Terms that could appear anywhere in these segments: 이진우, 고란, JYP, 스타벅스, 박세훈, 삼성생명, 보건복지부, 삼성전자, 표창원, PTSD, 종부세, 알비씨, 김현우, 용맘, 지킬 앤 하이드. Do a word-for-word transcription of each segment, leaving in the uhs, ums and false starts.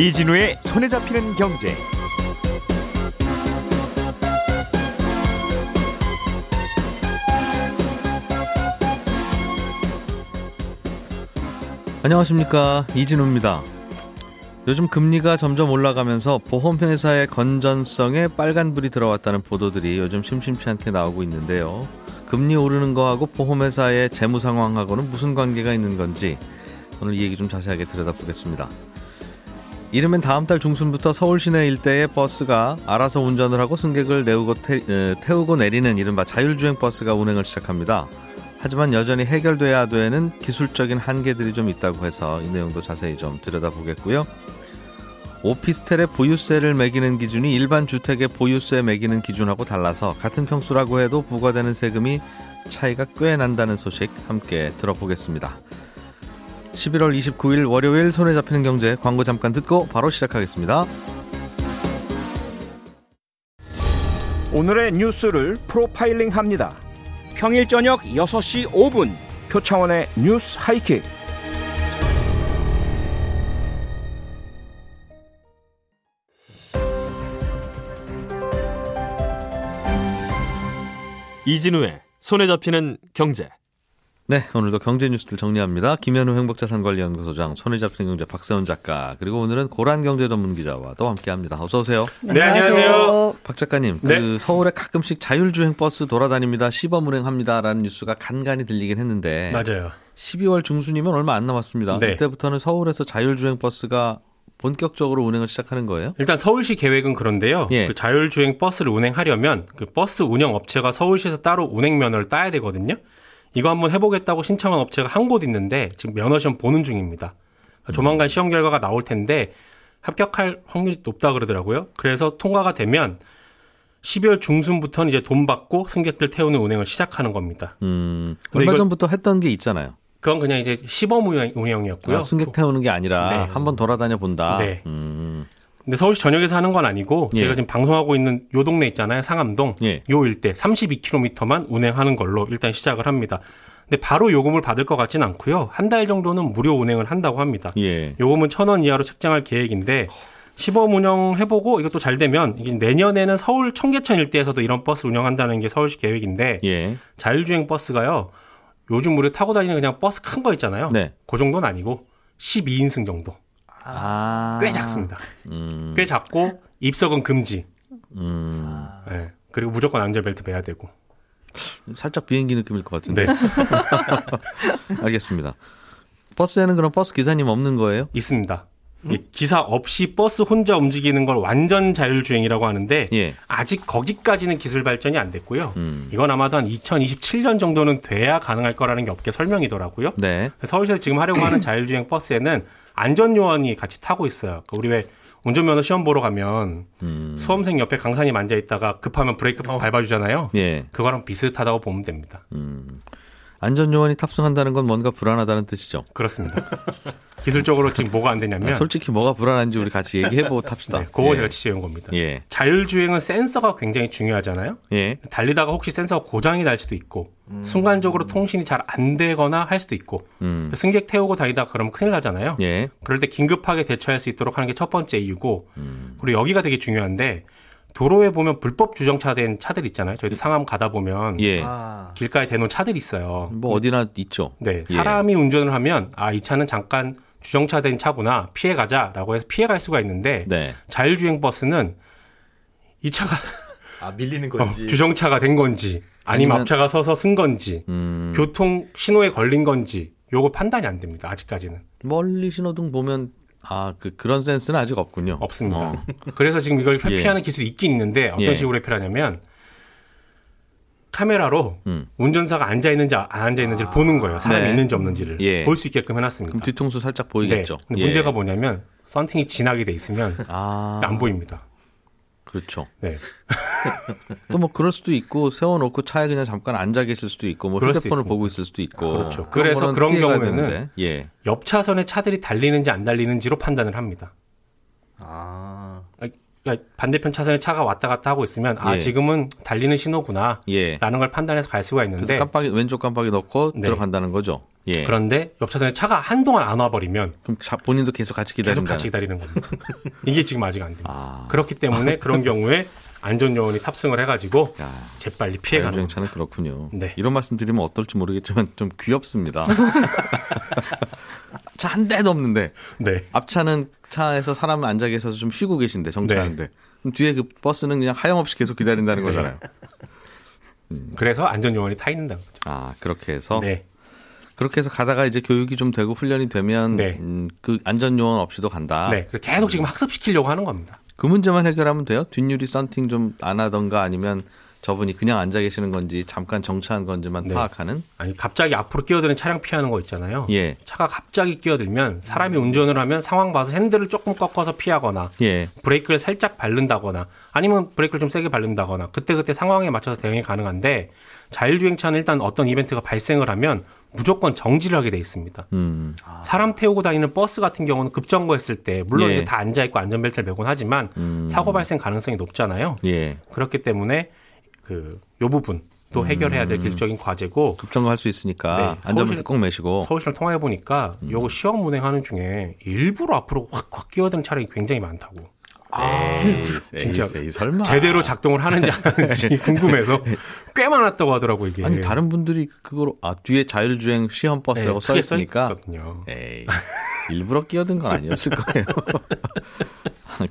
이진우의 손에 잡히는 경제. 안녕하십니까, 이진우입니다. 요즘 금리가 점점 올라가면서 보험회사의 건전성에 빨간불이 들어왔다는 보도들이 요즘 심심치 않게 나오고 있는데요. 금리 오르는 거하고 보험회사의 재무 상황하고는 무슨 관계가 있는 건지 오늘 이 얘기 좀 자세하게 들여다보겠습니다. 이르면 다음 달 중순부터 서울 시내 일대에 버스가 알아서 운전을 하고 승객을 내우고 태, 태우고 내리는 이른바 자율주행 버스가 운행을 시작합니다. 하지만 여전히 해결돼야 되는 기술적인 한계들이 좀 있다고 해서 이 내용도 자세히 좀 들여다보겠고요. 오피스텔의 보유세를 매기는 기준이 일반 주택의 보유세 매기는 기준하고 달라서 같은 평수라고 해도 부과되는 세금이 차이가 꽤 난다는 소식 함께 들어보겠습니다. 십일월 이십구일 월요일 손에 잡히는 경제, 광고 잠깐 듣고 바로 시작하겠습니다. 오늘의 뉴스를 프로파일링합니다. 평일 저녁 여섯 시 오 분 표창원의 뉴스 하이킥. 이진우의 손에 잡히는 경제. 네, 오늘도 경제 뉴스들 정리합니다. 김현우 행복자산관리연구소장, 손에 잡히는 경제 박세훈 작가, 그리고 오늘은 고란 경제전문기자와 또 함께합니다. 어서 오세요. 네, 안녕하세요. 박 작가님, 네. 그 서울에 가끔씩 자율주행 버스 돌아다닙니다, 시범 운행합니다라는 뉴스가 간간히 들리긴 했는데, 맞아요. 십이월 중순이면 얼마 안 남았습니다. 네. 그때부터는 서울에서 자율주행 버스가 본격적으로 운행을 시작하는 거예요? 일단 서울시 계획은 그런데요. 예. 그 자율주행 버스를 운행하려면 그 버스 운영업체가 서울시에서 따로 운행면허를 따야 되거든요. 이거 한번 해보겠다고 신청한 업체가 한 곳 있는데 지금 면허시험 보는 중입니다. 조만간 시험 결과가 나올 텐데 합격할 확률이 높다 그러더라고요. 그래서 통과가 되면 십이월 중순부터는 이제 돈 받고 승객들 태우는 운행을 시작하는 겁니다. 음, 얼마 전부터 했던 게 있잖아요. 그건 그냥 이제 시범 운영, 운영이었고요. 아, 승객 태우는 게 아니라, 네, 한번 돌아다녀 본다. 네. 음. 근데 서울시 전역에서 하는 건 아니고, 예, 제가 지금 방송하고 있는 요 동네 있잖아요, 상암동. 예. 요 일대 삼십이 킬로미터만 운행하는 걸로 일단 시작을 합니다. 근데 바로 요금을 받을 것 같진 않고요. 한 달 정도는 무료 운행을 한다고 합니다. 예. 요금은 천 원 이하로 책정할 계획인데, 시범 운영해보고 이것도 잘 되면 내년에는 서울 청계천 일대에서도 이런 버스 운영한다는 게 서울시 계획인데, 예, 자율주행 버스가요, 요즘 우리 타고 다니는 그냥 버스 큰 거 있잖아요. 네. 그 정도는 아니고 십이 인승 정도. 아. 꽤 작습니다. 음. 꽤 작고 입석은 금지. 음. 네. 그리고 무조건 안전벨트 매야 되고. 살짝 비행기 느낌일 것 같은데. 네. 알겠습니다. 버스에는 그럼 버스 기사님 없는 거예요? 있습니다. 음? 기사 없이 버스 혼자 움직이는 걸 완전 자율주행이라고 하는데, 예, 아직 거기까지는 기술 발전이 안 됐고요. 음. 이건 아마도 한 이천이십칠년 정도는 돼야 가능할 거라는 게 업계 설명이더라고요. 네. 서울시에서 지금 하려고 하는 자율주행 버스에는 안전요원이 같이 타고 있어요. 우리 왜 운전면허 시험 보러 가면 음. 수험생 옆에 강사님 앉아있다가 급하면 브레이크 어. 밟아주잖아요. 예. 그거랑 비슷하다고 보면 됩니다. 음. 안전요원이 탑승한다는 건 뭔가 불안하다는 뜻이죠. 그렇습니다. 기술적으로 지금 뭐가 안 되냐면, 솔직히 뭐가 불안한지 우리 같이 얘기해보고 탑시다. 네, 그거, 예, 제가 지시해 온 겁니다. 예. 자율주행은 센서가 굉장히 중요하잖아요. 예. 달리다가 혹시 센서가 고장이 날 수도 있고, 음. 순간적으로 통신이 잘 안 되거나 할 수도 있고, 음. 승객 태우고 다니다가 그러면 큰일 나잖아요. 예. 그럴 때 긴급하게 대처할 수 있도록 하는 게 첫 번째 이유고, 음. 그리고 여기가 되게 중요한데, 도로에 보면 불법 주정차된 차들 있잖아요. 저희도 상암 가다 보면, 예, 길가에 대놓은 차들 있어요. 뭐 어디나 있죠. 네, 사람이, 예, 운전을 하면 아, 이 차는 잠깐 주정차된 차구나, 피해가자라고 해서 피해갈 수가 있는데, 네, 자율주행 버스는 이 차가 아, 밀리는 건지, 어, 주정차가 된 건지, 아니면, 아니면 앞차가 서서 쓴 건지, 음... 교통 신호에 걸린 건지, 요거 판단이 안 됩니다. 아직까지는. 멀리 신호등 보면 아, 그, 그런 센스는 아직 없군요. 없습니다. 어. 그래서 지금 이걸 회피하는, 예, 기술이 있긴 있는데, 어떤, 예, 식으로 회피하냐면, 카메라로 음. 운전사가 앉아있는지 안 앉아있는지를 아. 보는 거예요. 사람이, 네, 있는지 없는지를, 예, 볼 수 있게끔 해놨습니다. 그럼 뒤통수 살짝 보이겠죠. 네. 근데, 예, 문제가 뭐냐면, 썬팅이 진하게 돼 있으면, 아, 안 보입니다. 그렇죠. 네. 또 뭐 그럴 수도 있고, 세워놓고 차에 그냥 잠깐 앉아 계실 수도 있고, 뭐 휴대폰을 보고 있을 수도 있고. 아, 그렇죠. 그래서 그런 경우에는 되는데, 예, 옆 차선에 차들이 달리는지 안 달리는지로 판단을 합니다. 아. 그러니까 반대편 차선에 차가 왔다 갔다 하고 있으면 아 예. 지금은 달리는 신호구나 예. 라는 걸 판단해서 갈 수가 있는데 그래서 깜빡이, 왼쪽 깜빡이 넣고 네. 들어간다는 거죠. 예. 그런데 옆 차선에 차가 한동안 안 와버리면 그럼 자, 본인도 계속 같이 기다린다. 계속 같이 기다리는 겁니다. 이게 지금 아직 안 됩니다. 아. 그렇기 때문에 그런 경우에 안전요원이 탑승을 해가지고 야, 재빨리 피해가는 자율주행차는 그렇군요. 네. 이런 말씀 드리면 어떨지 모르겠지만 좀 귀엽습니다. 차 한 대도 없는데 네. 앞차는 차에서 사람 앉아 계셔서 좀 쉬고 계신데 정차하는데 네. 그럼 뒤에 그 버스는 그냥 하염없이 계속 기다린다는 네. 거잖아요. 음. 그래서 안전요원이 타 있는다는 거죠. 아 그렇게 해서 네. 그렇게 해서 가다가 이제 교육이 좀 되고 훈련이 되면 네. 음, 그 안전요원 없이도 간다. 네. 계속 지금 학습시키려고 하는 겁니다. 그 문제만 해결하면 돼요? 뒷유리 썬팅 좀 안 하던가 아니면 저분이 그냥 앉아 계시는 건지 잠깐 정차한 건지만 네. 파악하는? 아니 갑자기 앞으로 끼어드는 차량 피하는 거 있잖아요. 예. 차가 갑자기 끼어들면 사람이 운전을 하면 상황 봐서 핸들을 조금 꺾어서 피하거나 예. 브레이크를 살짝 밟는다거나 아니면 브레이크를 좀 세게 밟는다거나 그때그때 상황에 맞춰서 대응이 가능한데 자율주행차는 일단 어떤 이벤트가 발생을 하면 무조건 정지를 하게 돼 있습니다. 음. 아. 사람 태우고 다니는 버스 같은 경우는 급정거했을 때 물론 예. 이제 다 앉아있고 안전벨트를 매곤 하지만 음. 사고 발생 가능성이 높잖아요. 예. 그렇기 때문에 그 요 부분 또 해결해야 될 기술적인 과제고 급정거할 수 있으니까 네, 안전벨트 꼭 매시고 서울시랑 통화해 보니까 음. 요거 시험 운행하는 중에 일부러 앞으로 확확 끼어드는 차량이 굉장히 많다고. 아, 진짜 에이, 에이, 설마. 제대로 작동을 하는지 안 하는지 궁금해서 꽤 많았다고 하더라고 이게. 아니 다른 분들이 그걸 아 뒤에 자율주행 시험 버스라고 써 있으니까 에이, 일부러 끼어든 건 아니었을 거예요.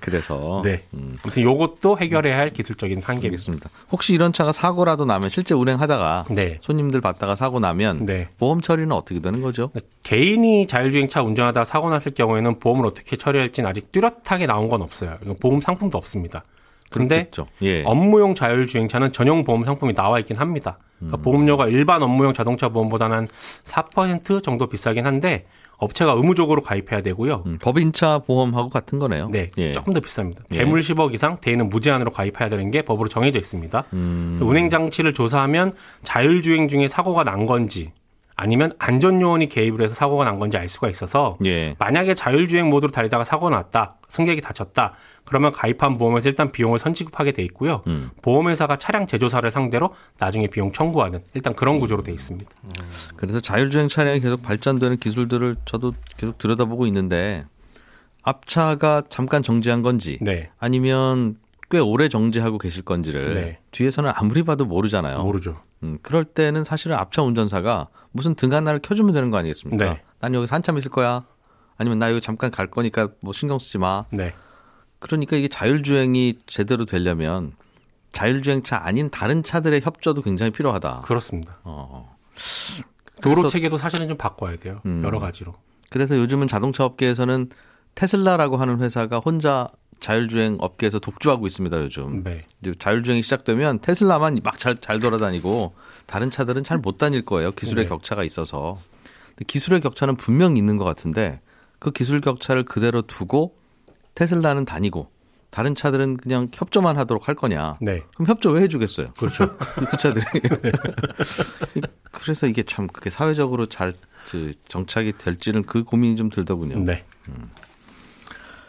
그래서 네. 음. 아무튼 이것도 해결해야 할 기술적인 한계입니다. 혹시 이런 차가 사고라도 나면 실제 운행하다가 네. 손님들 받다가 사고 나면 네. 보험 처리는 어떻게 되는 거죠? 개인이 자율주행차 운전하다 사고 났을 경우에는 보험을 어떻게 처리할지는 아직 뚜렷하게 나온 건 없어요. 보험 상품도 없습니다. 그런데 예. 업무용 자율주행차는 전용 보험 상품이 나와 있긴 합니다. 그러니까 음. 보험료가 일반 업무용 자동차 보험보다는 한 사 퍼센트 정도 비싸긴 한데 업체가 의무적으로 가입해야 되고요. 음, 법인차 보험하고 같은 거네요. 네. 예. 조금 더 비쌉니다. 대물 십억 이상 대인은 무제한으로 가입해야 되는 게 법으로 정해져 있습니다. 음. 운행장치를 조사하면 자율주행 중에 사고가 난 건지 아니면 안전요원이 개입을 해서 사고가 난 건지 알 수가 있어서 예. 만약에 자율주행 모드로 달리다가 사고가 났다, 승객이 다쳤다, 그러면 가입한 보험에서 일단 비용을 선지급하게 돼 있고요. 음. 보험회사가 차량 제조사를 상대로 나중에 비용 청구하는 일단 그런 구조로 돼 있습니다. 음. 그래서 자율주행 차량이 계속 발전되는 기술들을 저도 계속 들여다보고 있는데 앞차가 잠깐 정지한 건지 네. 아니면 꽤 오래 정지하고 계실 건지를 네. 뒤에서는 아무리 봐도 모르잖아요. 모르죠. 음, 그럴 때는 사실은 앞차 운전사가 무슨 등 하나를 켜주면 되는 거 아니겠습니까? 네. 난 여기서 한참 있을 거야. 아니면 나 여기 잠깐 갈 거니까 뭐 신경 쓰지 마. 네. 그러니까 이게 자율주행이 제대로 되려면 자율주행차 아닌 다른 차들의 협조도 굉장히 필요하다. 그렇습니다. 어. 도로 체계도 사실은 좀 바꿔야 돼요. 음. 여러 가지로. 그래서 요즘은 자동차 업계에서는 테슬라라고 하는 회사가 혼자 자율주행 업계에서 독주하고 있습니다. 요즘 네. 이제 자율주행이 시작되면 테슬라만 막 잘 잘 돌아다니고 다른 차들은 잘 못 다닐 거예요. 기술의 네. 격차가 있어서. 근데 기술의 격차는 분명히 있는 것 같은데 그 기술 격차를 그대로 두고 테슬라는 다니고 다른 차들은 그냥 협조만 하도록 할 거냐. 네. 그럼 협조 왜 해주겠어요? 그렇죠. 그 차들이. 네. 그래서 이게 참 그게 사회적으로 잘 정착이 될지는 그 고민이 좀 들더군요. 네. 음.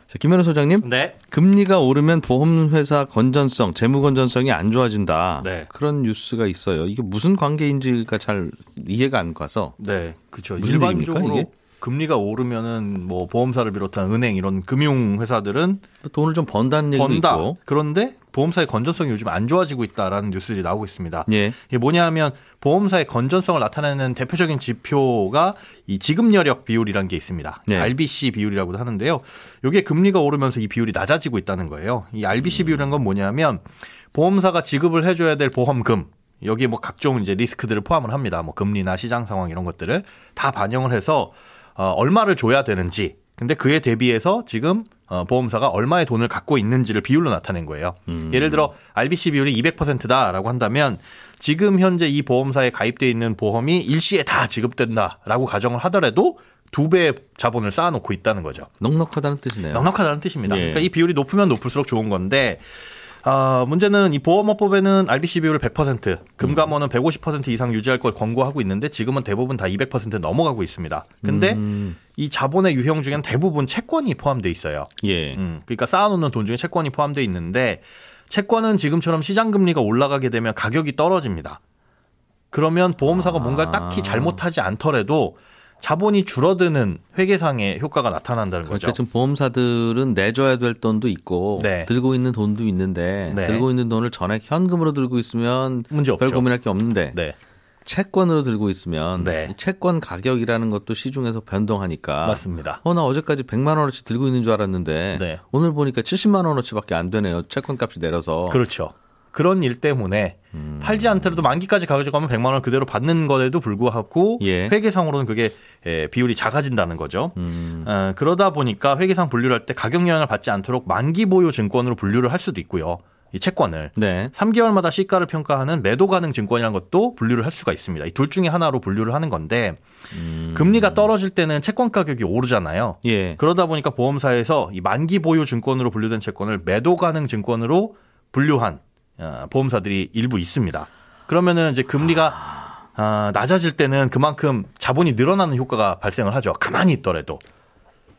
자, 김현우 소장님, 네. 금리가 오르면 보험회사 건전성, 재무 건전성이 안 좋아진다. 네. 그런 뉴스가 있어요. 이게 무슨 관계인지가 잘 이해가 안 가서. 네, 그렇죠. 일반적으로 이게? 금리가 오르면은 뭐 보험사를 비롯한 은행 이런 금융회사들은 돈을 좀 번다는 얘기도 번다. 있고. 그런데 보험사의 건전성이 요즘 안 좋아지고 있다라는 뉴스들이 나오고 있습니다. 예. 이게 뭐냐면 보험사의 건전성을 나타내는 대표적인 지표가 이 지급 여력 비율이라는 게 있습니다. 예. 알비씨 비율이라고도 하는데요. 이게 금리가 오르면서 이 비율이 낮아지고 있다는 거예요. 이 알비씨 음. 비율이라는 건 뭐냐면 보험사가 지급을 해줘야 될 보험금 여기 뭐 각종 이제 리스크들을 포함을 합니다. 뭐 금리나 시장 상황 이런 것들을 다 반영을 해서 어, 얼마를 줘야 되는지. 근데 그에 대비해서 지금 어, 보험사가 얼마의 돈을 갖고 있는지를 비율로 나타낸 거예요. 음. 예를 들어 알비씨 비율이 이백 퍼센트다라고 한다면 지금 현재 이 보험사에 가입되어 있는 보험이 일시에 다 지급된다라고 가정을 하더라도 두 배의 자본을 쌓아놓고 있다는 거죠. 넉넉하다는 뜻이네요. 넉넉하다는 뜻입니다. 예. 그러니까 이 비율이 높으면 높을수록 좋은 건데 아, 문제는 이 보험업법에는 알비씨 비율을 백 퍼센트, 금감원은 음. 백오십 퍼센트 이상 유지할 걸 권고하고 있는데 지금은 대부분 다 이백 퍼센트 넘어가고 있습니다. 근데 음. 이 자본의 유형 중에는 대부분 채권이 포함되어 있어요. 예. 음, 그러니까 쌓아놓는 돈 중에 채권이 포함되어 있는데 채권은 지금처럼 시장금리가 올라가게 되면 가격이 떨어집니다. 그러면 보험사가 아. 뭔가를 딱히 잘못하지 않더라도 자본이 줄어드는 회계상의 효과가 나타난다는 그러니까 거죠. 그러니까 지금 보험사들은 내줘야 될 돈도 있고 네. 들고 있는 돈도 있는데 네. 들고 있는 돈을 전액 현금으로 들고 있으면 문제 없죠. 별 고민할 게 없는데 네. 채권으로 들고 있으면 네. 채권 가격이라는 것도 시중에서 변동하니까 맞습니다. 어, 나 어제까지 백만 원어치 들고 있는 줄 알았는데 네. 오늘 보니까 칠십만 원어치밖에 안 되네요. 채권값이 내려서. 그렇죠. 그런 일 때문에 음. 팔지 않더라도 만기까지 가져가면 백만 원 그대로 받는 것에도 불구하고 예. 회계상으로는 그게 비율이 작아진다는 거죠. 음. 어, 그러다 보니까 회계상 분류를 할 때 가격 영향을 받지 않도록 만기 보유 증권으로 분류를 할 수도 있고요. 이 채권을 네. 삼 개월마다 시가를 평가하는 매도 가능 증권이라는 것도 분류를 할 수가 있습니다. 이 둘 중에 하나로 분류를 하는 건데 음. 금리가 떨어질 때는 채권 가격이 오르잖아요. 예. 그러다 보니까 보험사에서 이 만기 보유 증권으로 분류된 채권을 매도 가능 증권으로 분류한 보험사들이 일부 있습니다. 그러면은 이제 금리가 아, 낮아질 때는 그만큼 자본이 늘어나는 효과가 발생을 하죠. 가만히 있더라도.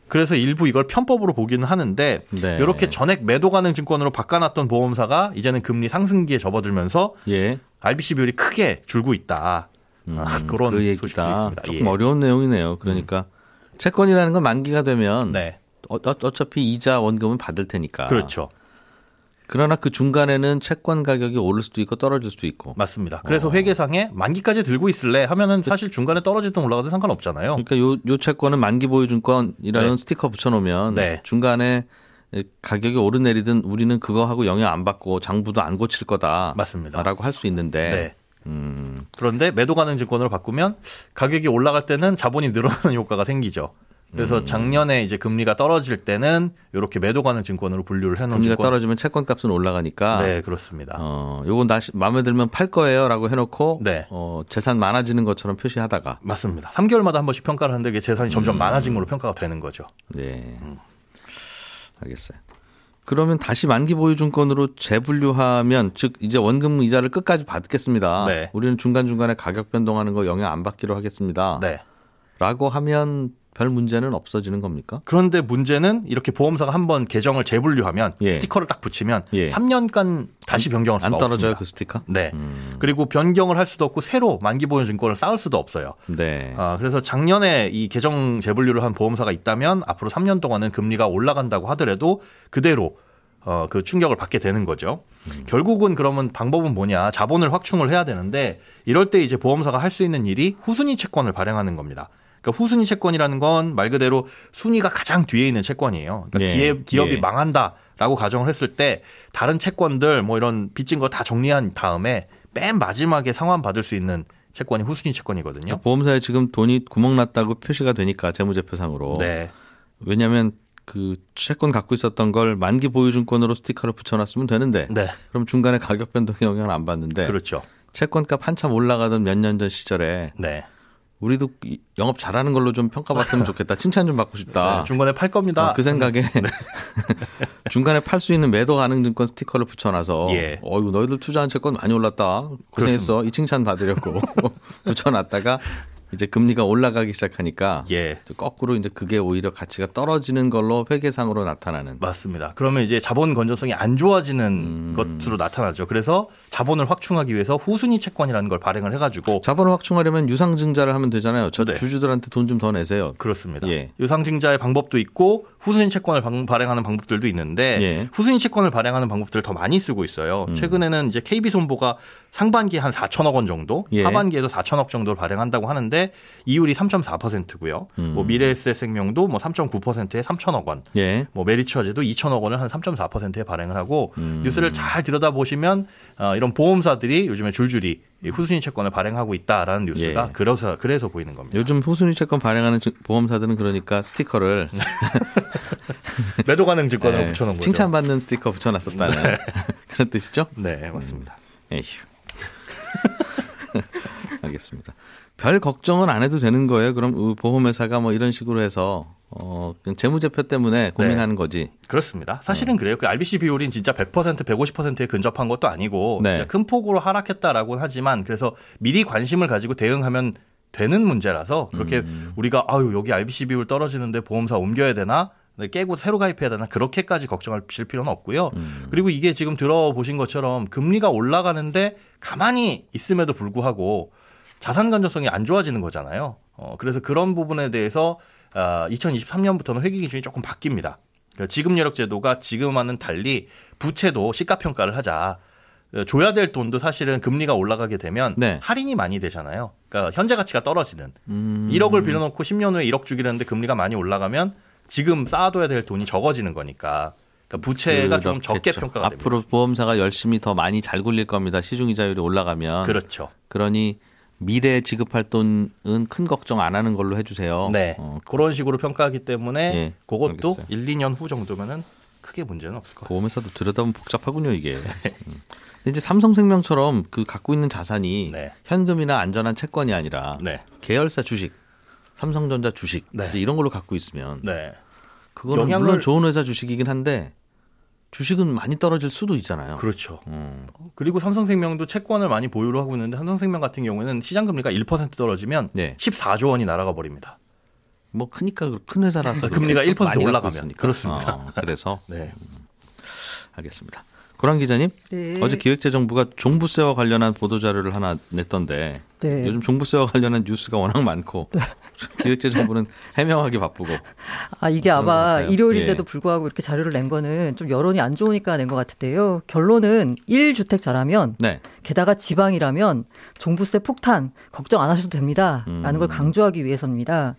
그래서 일부 이걸 편법으로 보기는 하는데 네. 이렇게 전액 매도 가능 증권으로 바꿔놨던 보험사가 이제는 금리 상승기에 접어들면서 예. 알비씨 비율이 크게 줄고 있다. 음, 그런 그 얘기다. 소식도 있습니다. 조금 예. 어려운 내용이네요. 그러니까 음. 채권이라는 건 만기가 되면 네. 어, 어차피 이자 원금은 받을 테니까. 그렇죠. 그러나 그 중간에는 채권 가격이 오를 수도 있고 떨어질 수도 있고. 맞습니다. 그래서 어. 회계상에 만기까지 들고 있을래 하면은 사실 중간에 떨어지든 올라가든 상관없잖아요. 그러니까 요, 요 채권은 만기 보유증권이라는 네. 스티커 붙여놓으면 네. 중간에 가격이 오르내리든 우리는 그거하고 영향 안 받고 장부도 안 고칠 거다. 맞습니다. 라고 할 수 있는데. 네. 음. 그런데 매도 가능 증권으로 바꾸면 가격이 올라갈 때는 자본이 늘어나는 효과가 생기죠. 그래서 작년에 이제 금리가 떨어질 때는 이렇게 매도 가능 증권으로 분류를 해놓은 금리가 증권. 떨어지면 채권값은 올라가니까. 네, 그렇습니다. 어, 요건 다시 마음에 들면 팔 거예요라고 해놓고 네. 어, 재산 많아지는 것처럼 표시하다가. 맞습니다. 삼 개월마다 한 번씩 평가를 하는데 그게 재산이 점점 음. 많아진 걸로 평가가 되는 거죠. 네, 음. 알겠어요. 그러면 다시 만기 보유 증권으로 재분류하면 즉 이제 원금 이자를 끝까지 받겠습니다. 네. 우리는 중간 중간에 가격 변동하는 거 영향 안 받기로 하겠습니다. 네. 라고 하면. 별 문제는 없어지는 겁니까? 그런데 문제는 이렇게 보험사가 한번 계정을 재분류하면 예. 스티커를 딱 붙이면 예. 삼 년간 다시 변경할 수가 없습니다. 안 떨어져요, 없습니다. 그 스티커? 네. 음. 그리고 변경을 할 수도 없고 새로 만기 보유 증권을 쌓을 수도 없어요. 네. 아, 그래서 작년에 이 계정 재분류를 한 보험사가 있다면 앞으로 삼 년 동안은 금리가 올라간다고 하더라도 그대로 어, 그 충격을 받게 되는 거죠. 음. 결국은 그러면 방법은 뭐냐? 자본을 확충을 해야 되는데 이럴 때 이제 보험사가 할 수 있는 일이 후순위 채권을 발행하는 겁니다. 그러니까 후순위 채권이라는 건 말 그대로 순위가 가장 뒤에 있는 채권이에요. 그러니까 예, 기업, 기업이 예. 망한다라고 가정을 했을 때 다른 채권들 뭐 이런 빚진 거 다 정리한 다음에 맨 마지막에 상환받을 수 있는 채권이 후순위 채권이거든요. 그러니까 보험사에 지금 돈이 구멍났다고 표시가 되니까 재무제표상으로. 네. 왜냐하면 그 채권 갖고 있었던 걸 만기 보유증권으로 스티커를 붙여놨으면 되는데 네. 그럼 중간에 가격 변동에 영향을 안 받는데 그렇죠. 채권값 한참 올라가던 몇 년 전 시절에 네. 우리도 영업 잘하는 걸로 좀 평가받으면 좋겠다. 칭찬 좀 받고 싶다. 네, 중간에 팔 겁니다. 어, 그 생각에 네. 중간에 팔 수 있는 매도 가능 증권 스티커를 붙여놔서 예. 어이구 너희들 투자한 채권 많이 올랐다. 고생했어. 그렇습니다. 이 칭찬 받으려고 붙여놨다가 이제 금리가 올라가기 시작하니까 예. 거꾸로 이제 그게 오히려 가치가 떨어지는 걸로 회계상으로 나타나는. 맞습니다. 그러면 이제 자본 건전성이 안 좋아지는 음. 것으로 나타나죠. 그래서 자본을 확충하기 위해서 후순위 채권이라는 걸 발행을 해가지고. 자본을 확충하려면 유상증자를 하면 되잖아요. 저 네. 주주들한테 돈 좀 더 내세요. 그렇습니다. 예. 유상증자의 방법도 있고 후순위 채권을 방, 발행하는 방법들도 있는데 예. 후순위 채권을 발행하는 방법들을 더 많이 쓰고 있어요. 음. 최근에는 이제 케이비손보가 상반기에 한 사천억 원 정도, 예. 하반기에도 사천억 정도를 발행한다고 하는데 이율이 삼 점 사 퍼센트고요. 음. 뭐 미래에셋생명도 뭐 삼 점 구 퍼센트에 삼천억 원. 예. 뭐 메리츠화재도 이천억 원을 한 삼 점 사 퍼센트에 발행을 하고 음. 뉴스를 잘 들여다보시면 어, 이런 보험사들이 요즘에 줄줄이 후순위 채권을 발행하고 있다라는 뉴스가 예. 그래서 그래서 보이는 겁니다. 요즘 후순위 채권 발행하는 보험사들은 그러니까 스티커를 매도 가능 증권으로 네. 붙여놓은 거죠. 칭찬받는 스티커 붙여놨었다는 네. 그런 뜻이죠? 네, 맞습니다. 음. 에휴. 알겠습니다. 별 걱정은 안 해도 되는 거예요. 그럼 보험회사가 뭐 이런 식으로 해서 어, 재무제표 때문에 고민하는 네. 거지. 그렇습니다. 사실은 어. 그래요. 그 알비씨 비율인 진짜 백 퍼센트, 백오십 퍼센트에 근접한 것도 아니고 네. 진짜 큰 폭으로 하락했다라고는 하지만 그래서 미리 관심을 가지고 대응하면 되는 문제라서 그렇게 음. 우리가 아유 여기 알비씨 비율 떨어지는데 보험사 옮겨야 되나? 깨고 새로 가입해야 되나 그렇게까지 걱정하실 필요는 없고요. 음. 그리고 이게 지금 들어보신 것처럼 금리가 올라가는데 가만히 있음에도 불구하고 자산 건전성이 안 좋아지는 거잖아요. 어, 그래서 그런 부분에 대해서 어, 이천이십삼 년부터는 회계 기준이 조금 바뀝니다. 지급여력 제도가 지금과는 달리 부채도 시가평가를 하자. 줘야 될 돈도 사실은 금리가 올라가게 되면 네. 할인이 많이 되잖아요. 그러니까 현재 가치가 떨어지는. 음. 일억을 빌려놓고 십 년 후에 일억 주기로 했는데 금리가 많이 올라가면 지금 쌓아둬야 될 돈이 적어지는 거니까 그러니까 부채가 그렇겠죠. 좀 적게 평가가 됩니다. 앞으로 보험사가 열심히 더 많이 잘 굴릴 겁니다. 시중이자율이 올라가면. 그렇죠. 그러니 미래에 지급할 돈은 큰 걱정 안 하는 걸로 해주세요. 네. 어. 그런 식으로 평가하기 때문에 네. 그것도 알겠어요. 일, 이 년 후 정도면은 크게 문제는 없을 것 같아요. 보험에서도 들여다보면 복잡하군요 이게. 이제 삼성생명처럼 그 갖고 있는 자산이 네. 현금이나 안전한 채권이 아니라 네. 계열사 주식, 삼성전자 주식 네. 이제 이런 걸로 갖고 있으면 네. 그거는 영향을... 물론 좋은 회사 주식이긴 한데 주식은 많이 떨어질 수도 있잖아요. 그렇죠. 음. 그리고 삼성생명도 채권을 많이 보유를 하고 있는데 삼성생명 같은 경우에는 시장금리가 일 퍼센트 떨어지면 네. 십사조 원이 날아가 버립니다. 뭐 크니까 큰 회사라서 금리가 일 퍼센트 올라가면 그렇습니다. 어, 그래서 네. 음. 알겠습니다. 고란 기자님, 네. 어제 기획재정부가 종부세와 관련한 보도자료를 하나 냈던데 네. 요즘 종부세와 관련한 뉴스가 워낙 많고 기획재정부는 해명하기 바쁘고. 아 이게 아마 일요일인데도 예. 불구하고 이렇게 자료를 낸 거는 좀 여론이 안 좋으니까 낸 것 같은데요. 결론은 일 주택자라면 네. 게다가 지방이라면 종부세 폭탄 걱정 안 하셔도 됩니다. 라는 음. 걸 강조하기 위해서입니다.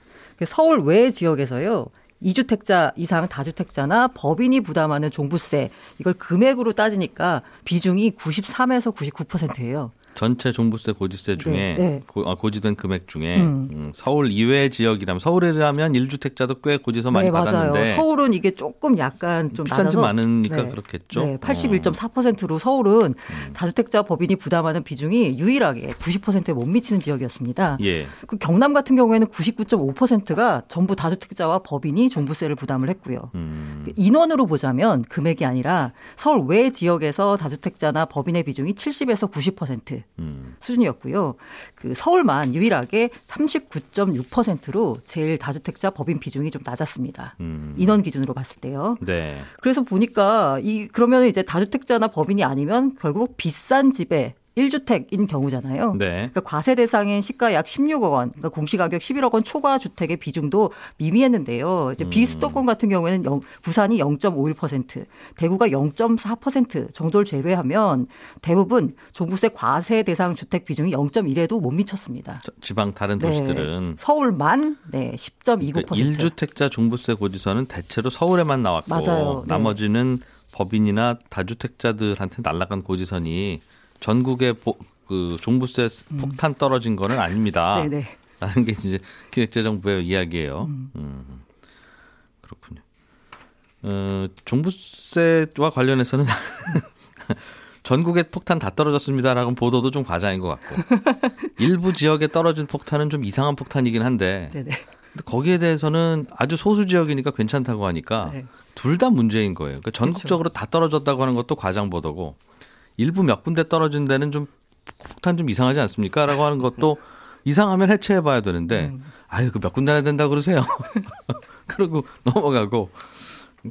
서울 외 지역에서요. 이 주택자 이상 다주택자나 법인이 부담하는 종부세 이걸 금액으로 따지니까 비중이 구십삼에서 구십구 퍼센트예요. 전체 종부세 고지세 중에 네, 네. 고, 아, 고지된 금액 중에 음. 음, 서울 이외 지역이라면 서울이라면 일 주택자도 꽤 고지서 많이 네, 받았는데 맞아요. 서울은 이게 조금 약간 좀 비싼 집 많으니까 네. 그렇겠죠. 네, 팔십일 점 사 퍼센트로 서울은 음. 다주택자 법인이 부담하는 비중이 유일하게 구십 퍼센트에 못 미치는 지역이었습니다. 예. 그 경남 같은 경우에는 구십구 점 오 퍼센트가 전부 다주택자와 법인이 종부세를 부담을 했고요. 음. 인원으로 보자면 금액이 아니라 서울 외 지역에서 다주택자나 법인의 비중이 칠십에서 구십 퍼센트 음. 수준이었고요. 그 서울만 유일하게 삼십구 점 육 퍼센트로 제일 다주택자 법인 비중이 좀 낮았습니다. 음. 인원 기준으로 봤을 때요. 네. 그래서 보니까 이 그러면 이제 다주택자나 법인이 아니면 결국 비싼 집에 일 주택인 경우잖아요. 네. 그러니까 과세 대상인 시가 약 십육억 원, 그러니까 공시가격 십일억 원 초과 주택의 비중도 미미했는데요. 이제 음. 비수도권 같은 경우에는 영, 부산이 영 점 오일 퍼센트, 대구가 영 점 사 퍼센트 정도를 제외하면 대부분 종부세 과세 대상 주택 비중이 영 점 일에도 못 미쳤습니다. 지방 다른 도시들은. 네. 서울만 네, 십 점 이구 퍼센트. 그러니까 일 주택자 종부세 고지서는 대체로 서울에만 나왔고 맞아요. 나머지는 네. 법인이나 다주택자들한테 날아간 고지선이 전국의 보, 그 종부세 폭탄 떨어진 거는 아닙니다. 네네. 라는 게 이제 기획재정부의 이야기예요. 음. 음. 그렇군요. 어, 종부세와 관련해서는 전국의 폭탄 다 떨어졌습니다라고 보도도 좀 과장인 것 같고 일부 지역에 떨어진 폭탄은 좀 이상한 폭탄이긴 한데 네네. 근데 거기에 대해서는 아주 소수 지역이니까 괜찮다고 하니까 네. 둘 다 문제인 거예요. 그러니까 전국적으로 그렇죠. 다 떨어졌다고 하는 것도 과장 보도고 일부 몇 군데 떨어진 데는 좀 폭탄 좀 이상하지 않습니까? 라고 하는 것도 이상하면 해체해봐야 되는데 음. 아유 그 몇 군데 해야 된다고 그러세요. 그러고 넘어가고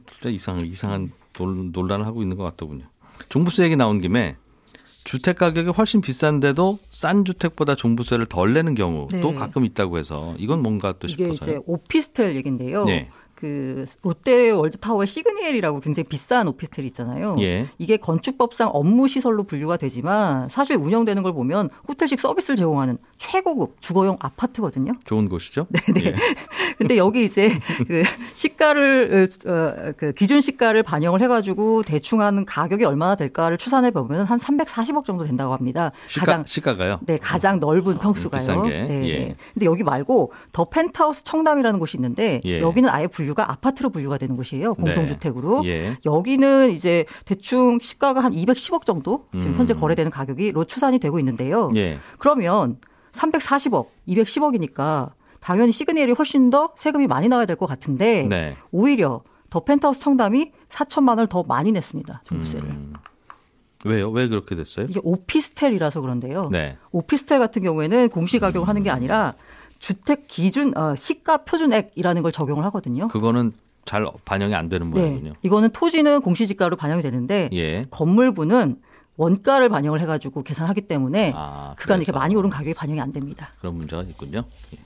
진짜 이상, 이상한 논란을 하고 있는 것 같더군요. 종부세 얘기 나온 김에 주택 가격이 훨씬 비싼데도 싼 주택보다 종부세를 덜 내는 경우도 네. 가끔 있다고 해서 이건 뭔가 또 싶어서요. 이게 이제 오피스텔 얘기인데요. 네. 그 롯데 월드타워의 시그니엘이라고 굉장히 비싼 오피스텔이 있잖아요. 예. 이게 건축법상 업무시설로 분류가 되지만 사실 운영되는 걸 보면 호텔식 서비스를 제공하는 최고급 주거용 아파트거든요. 좋은 곳이죠. 네네. 그런데 예. 여기 이제 그 시가를 어, 그 기준 시가를 반영을 해가지고 대충 한 가격이 얼마나 될까를 추산해 보면 한 삼백사십억 정도 된다고 합니다. 시가, 가장 시가가요? 네, 가장 어. 넓은 평수가요. 비싼 게. 네. 예. 근데 여기 말고 더 펜트하우스 청담이라는 곳이 있는데 예. 여기는 아예 분류 가 아파트로 분류가 되는 곳이에요. 공동주택으로. 네. 예. 여기는 이제 대충 시가가 한 이백십억 정도 지금 현재 음. 거래되는 가격이 로 추산이 되고 있는데요. 예. 그러면 삼백사십억, 이백십억이니까 당연히 시그널이 훨씬 더 세금이 많이 나와야 될 것 같은데 네. 오히려 더 펜트하우스 청담이 사천만 원을 더 많이 냈습니다. 종부세를. 음. 왜요? 왜 그렇게 됐어요? 이게 오피스텔이라서 그런데요. 네. 오피스텔 같은 경우에는 공시가격을 음. 하는 게 아니라 주택 기준 어, 시가 표준액이라는 걸 적용을 하거든요. 그거는 잘 반영이 안 되는 모양이군요. 네. 이거는 토지는 공시지가로 반영이 되는데 예. 건물부는 원가를 반영을 해가지고 계산하기 때문에 아, 그간 이렇게 많이 오른 가격이 반영이 안 됩니다. 그런 문제가 있군요. 예,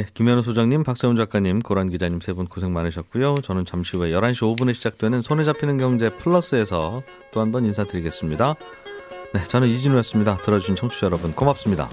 예 김현우 소장님, 박세훈 작가님, 고란 기자님 세 분 고생 많으셨고요. 저는 잠시 후에 열한 시 오 분에 시작되는 손에 잡히는 경제 플러스에서 또 한 번 인사드리겠습니다. 네, 저는 이진우였습니다. 들어주신 청취자 여러분 고맙습니다.